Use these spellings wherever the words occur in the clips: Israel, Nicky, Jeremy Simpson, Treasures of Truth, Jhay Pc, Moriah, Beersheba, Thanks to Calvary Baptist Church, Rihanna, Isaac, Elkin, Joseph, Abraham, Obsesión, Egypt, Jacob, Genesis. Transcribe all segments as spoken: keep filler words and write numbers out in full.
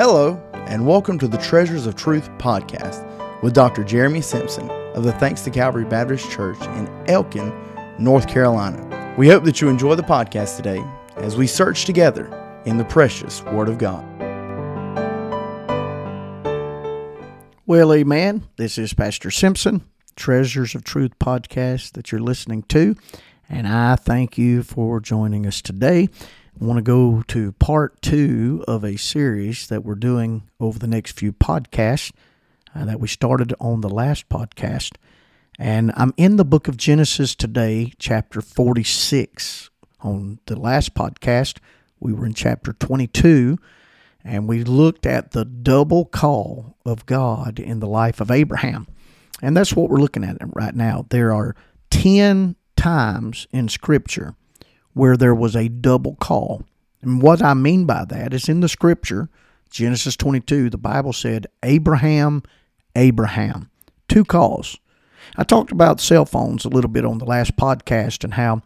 Hello, and welcome to the Treasures of Truth podcast with Doctor Jeremy Simpson of the Thanks to Calvary Baptist Church in Elkin, North Carolina. We hope that you enjoy the podcast today as we search together in the precious Word of God. Well, amen. This is Pastor Simpson, Treasures of Truth podcast that you're listening to, and I thank you for joining us today. I want to go to part two of a series that we're doing over the next few podcasts uh, that we started on the last podcast. And I'm in the book of Genesis today, chapter forty-six. On the last podcast, we were in chapter twenty-two, and we looked at the double call of God in the life of Abraham. And that's what we're looking at right now. There are ten times in Scripture where there was a double call. And what I mean by that is in the Scripture, Genesis twenty-two, the Bible said, Abraham, Abraham. Two calls. I talked about cell phones a little bit on the last podcast and how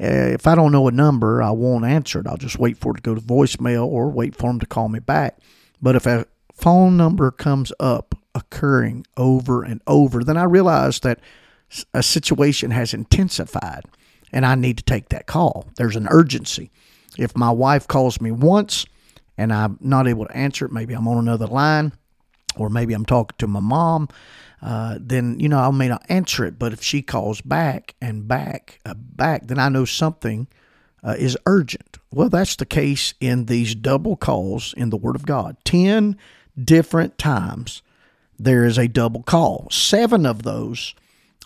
uh, if I don't know a number, I won't answer it. I'll just wait for it to go to voicemail or wait for them to call me back. But if a phone number comes up occurring over and over, then I realize that a situation has intensified. And I need to take that call. There's an urgency. If my wife calls me once and I'm not able to answer it, maybe I'm on another line or maybe I'm talking to my mom, uh, then, you know, I may not answer it. But if she calls back and back, uh, back, then I know something uh, is urgent. Well, that's the case in these double calls in the Word of God. Ten different times there is a double call. Seven of those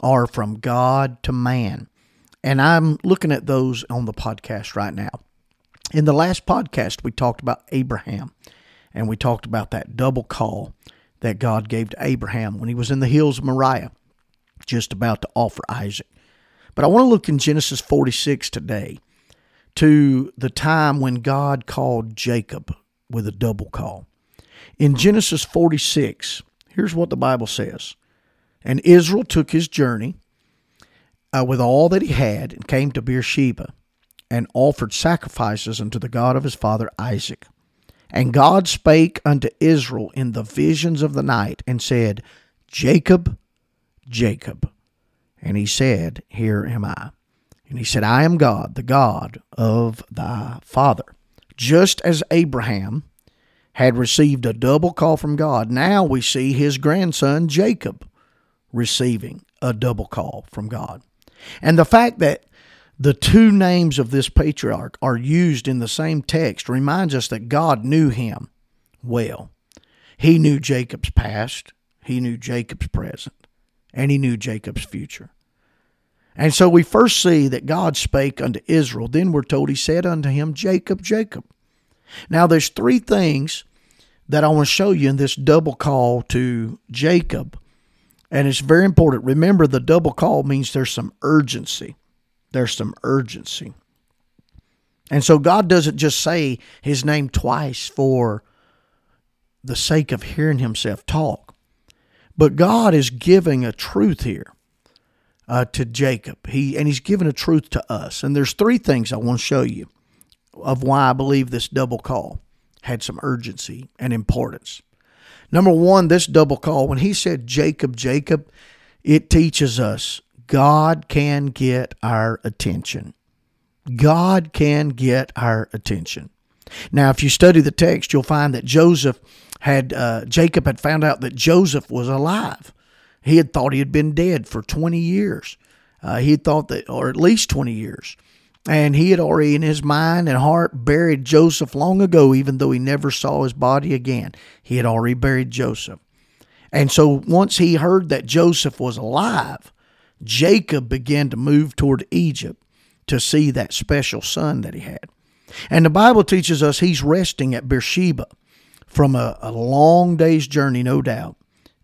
are from God to man. And I'm looking at those on the podcast right now. In the last podcast, we talked about Abraham, and we talked about that double call that God gave to Abraham when he was in the hills of Moriah, just about to offer Isaac. But I want to look in Genesis forty-six today to the time when God called Jacob with a double call. In Genesis forty-six, here's what the Bible says. And Israel took his journey Uh, with all that he had, and came to Beersheba, and offered sacrifices unto the God of his father Isaac. And God spake unto Israel in the visions of the night, and said, Jacob, Jacob. And he said, Here am I. And he said, I am God, the God of thy father. Just as Abraham had received a double call from God, now we see his grandson Jacob receiving a double call from God. And the fact that the two names of this patriarch are used in the same text reminds us that God knew him well. He knew Jacob's past, he knew Jacob's present, and he knew Jacob's future. And so we first see that God spake unto Israel. Then we're told he said unto him, Jacob, Jacob. Now there's three things that I want to show you in this double call to Jacob. And it's very important. Remember, the double call means there's some urgency. There's some urgency. And so God doesn't just say his name twice for the sake of hearing himself talk. But God is giving a truth here uh, to Jacob. He and he's giving a truth to us. And there's three things I want to show you of why I believe this double call had some urgency and importance. Number one, this double call, when he said, Jacob, Jacob, it teaches us God can get our attention. God can get our attention. Now, if you study the text, you'll find that Joseph had, uh, Jacob had found out that Joseph was alive. He had thought he had been dead for twenty years. Uh, he had thought that, or at least twenty years. And he had already in his mind and heart buried Joseph long ago, even though he never saw his body again. He had already buried Joseph. And so once he heard that Joseph was alive, Jacob began to move toward Egypt to see that special son that he had. And the Bible teaches us he's resting at Beersheba from a, a long day's journey, no doubt.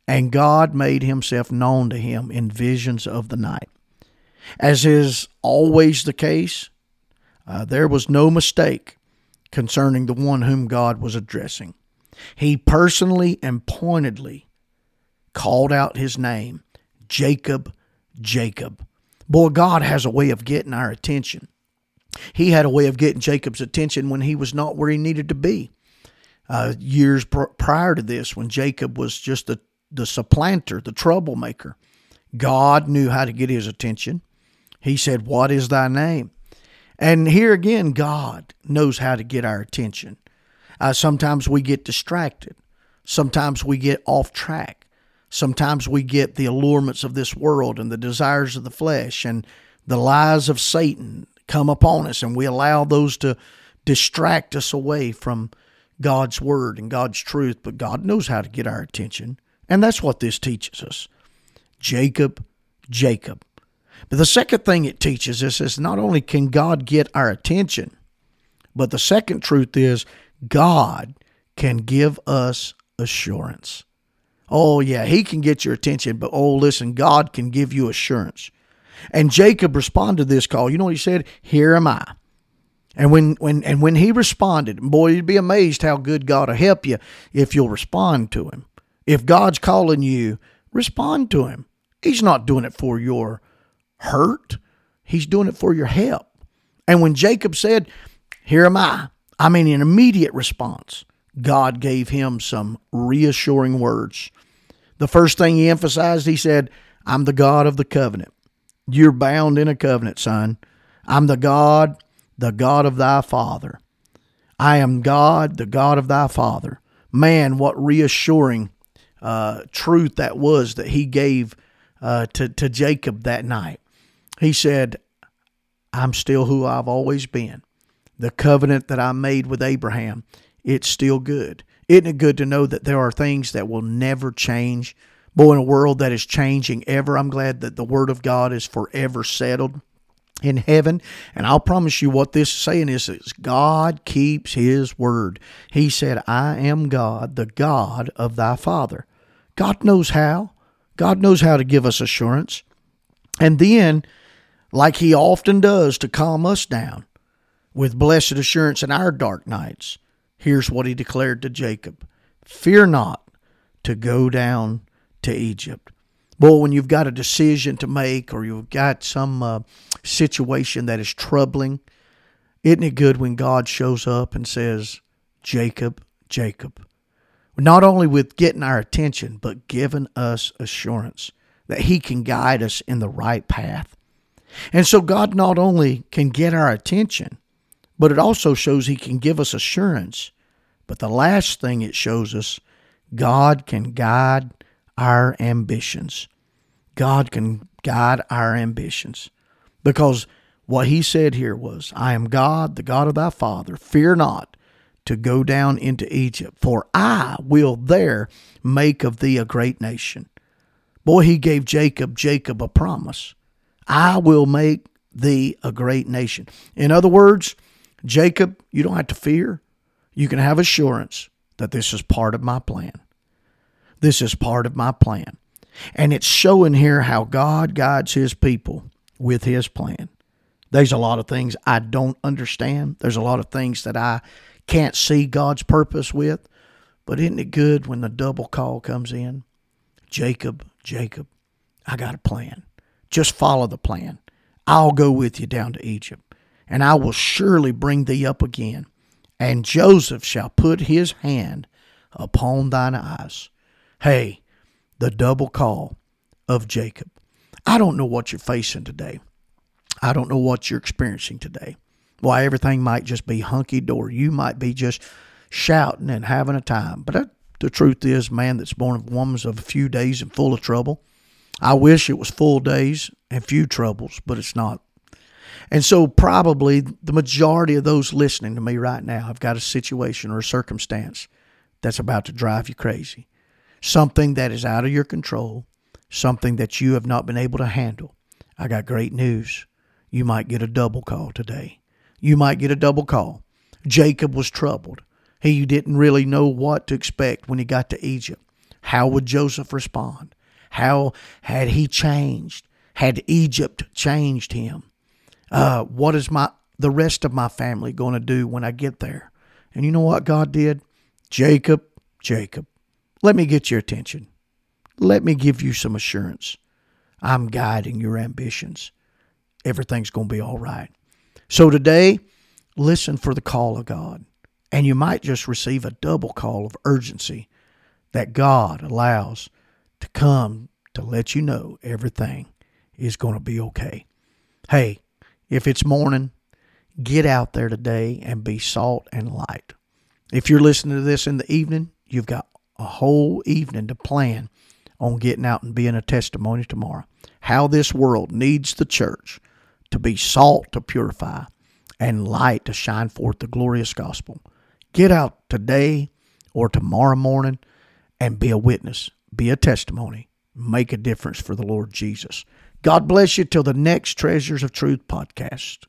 And God made himself known to him in visions of the night. As is always the case, uh, there was no mistake concerning the one whom God was addressing. He personally and pointedly called out his name, Jacob, Jacob. Boy, God has a way of getting our attention. He had a way of getting Jacob's attention when he was not where he needed to be. uh, years pr- prior to this, when Jacob was just the, the supplanter, the troublemaker. God knew how to get his attention. He said, "What is thy name?" And here again, God knows how to get our attention. Uh, sometimes we get distracted. Sometimes we get off track. Sometimes we get the allurements of this world and the desires of the flesh and the lies of Satan come upon us, and we allow those to distract us away from God's word and God's truth. But God knows how to get our attention, and that's what this teaches us. Jacob, Jacob. But the second thing it teaches us is not only can God get our attention, but the second truth is God can give us assurance. Oh yeah, he can get your attention, but oh listen, God can give you assurance. And Jacob responded to this call. You know what he said? "Here am I." And when when and when he responded, boy, you'd be amazed how good God will help you if you'll respond to him. If God's calling you, respond to him. He's not doing it for your hurt. He's doing it for your help. And when Jacob said, "Here am I," I mean, an immediate response. God gave him some reassuring words. The first thing he emphasized, he said, "I'm the God of the covenant." You're bound in a covenant, son. "I'm the God, the God of thy father. I am God, the God of thy father." Man, what reassuring uh, truth that was that he gave uh, to, to Jacob that night. He said, "I'm still who I've always been. The covenant that I made with Abraham, it's still good." Isn't it good to know that there are things that will never change? Boy, in a world that is changing ever, I'm glad that the Word of God is forever settled in heaven. And I'll promise you what this is saying is, is God keeps His Word. He said, "I am God, the God of thy father." God knows how. God knows how to give us assurance. And then, like He often does to calm us down with blessed assurance in our dark nights, here's what He declared to Jacob: "Fear not to go down to Egypt." Boy, when you've got a decision to make or you've got some uh, situation that is troubling, isn't it good when God shows up and says, "Jacob, Jacob," not only with getting our attention, but giving us assurance that He can guide us in the right path. And so God not only can get our attention, but it also shows He can give us assurance. But the last thing it shows us, God can guide our ambitions. God can guide our ambitions. Because what He said here was, "I am God, the God of thy father. Fear not to go down into Egypt, for I will there make of thee a great nation." Boy, He gave Jacob, Jacob a promise. "I will make thee a great nation." In other words, Jacob, you don't have to fear. You can have assurance that this is part of my plan. This is part of my plan. And it's showing here how God guides His people with His plan. There's a lot of things I don't understand. There's a lot of things that I can't see God's purpose with. But isn't it good when the double call comes in? "Jacob, Jacob, I got a plan. Just follow the plan. I'll go with you down to Egypt. And I will surely bring thee up again. And Joseph shall put his hand upon thine eyes." Hey, the double call of Jacob. I don't know what you're facing today. I don't know what you're experiencing today. Why, everything might just be hunky-dory. You might be just shouting and having a time. But that, the truth is, man that's born of woman's of a few days and full of trouble. I wish it was full days and few troubles, but it's not. And so probably the majority of those listening to me right now have got a situation or a circumstance that's about to drive you crazy. Something that is out of your control. Something that you have not been able to handle. I got great news. You might get a double call today. You might get a double call. Jacob was troubled. He didn't really know what to expect when he got to Egypt. How would Joseph respond? How had he changed? Had Egypt changed him? Uh, what is my the rest of my family going to do when I get there? And you know what God did? Jacob, Jacob, let me get your attention. Let me give you some assurance. I'm guiding your ambitions. Everything's going to be all right. So today, listen for the call of God. And you might just receive a double call of urgency that God allows to come to let you know everything is going to be okay. Hey, if it's morning, get out there today and be salt and light. If you're listening to this in the evening, you've got a whole evening to plan on getting out and being a testimony tomorrow. How this world needs the church to be salt to purify and light to shine forth the glorious gospel. Get out today or tomorrow morning and be a witness, be a testimony, make a difference for the Lord Jesus. God bless you till the next Treasures of Truth podcast.